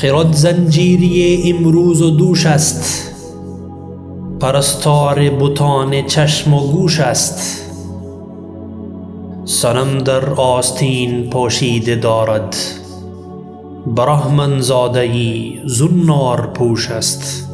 خرد زنجیری امروز و دوش است، پرستار بتان چشم و گوش است. صنم در آستین پوشیده دارد، برهمن زاده ای زنار پوش است.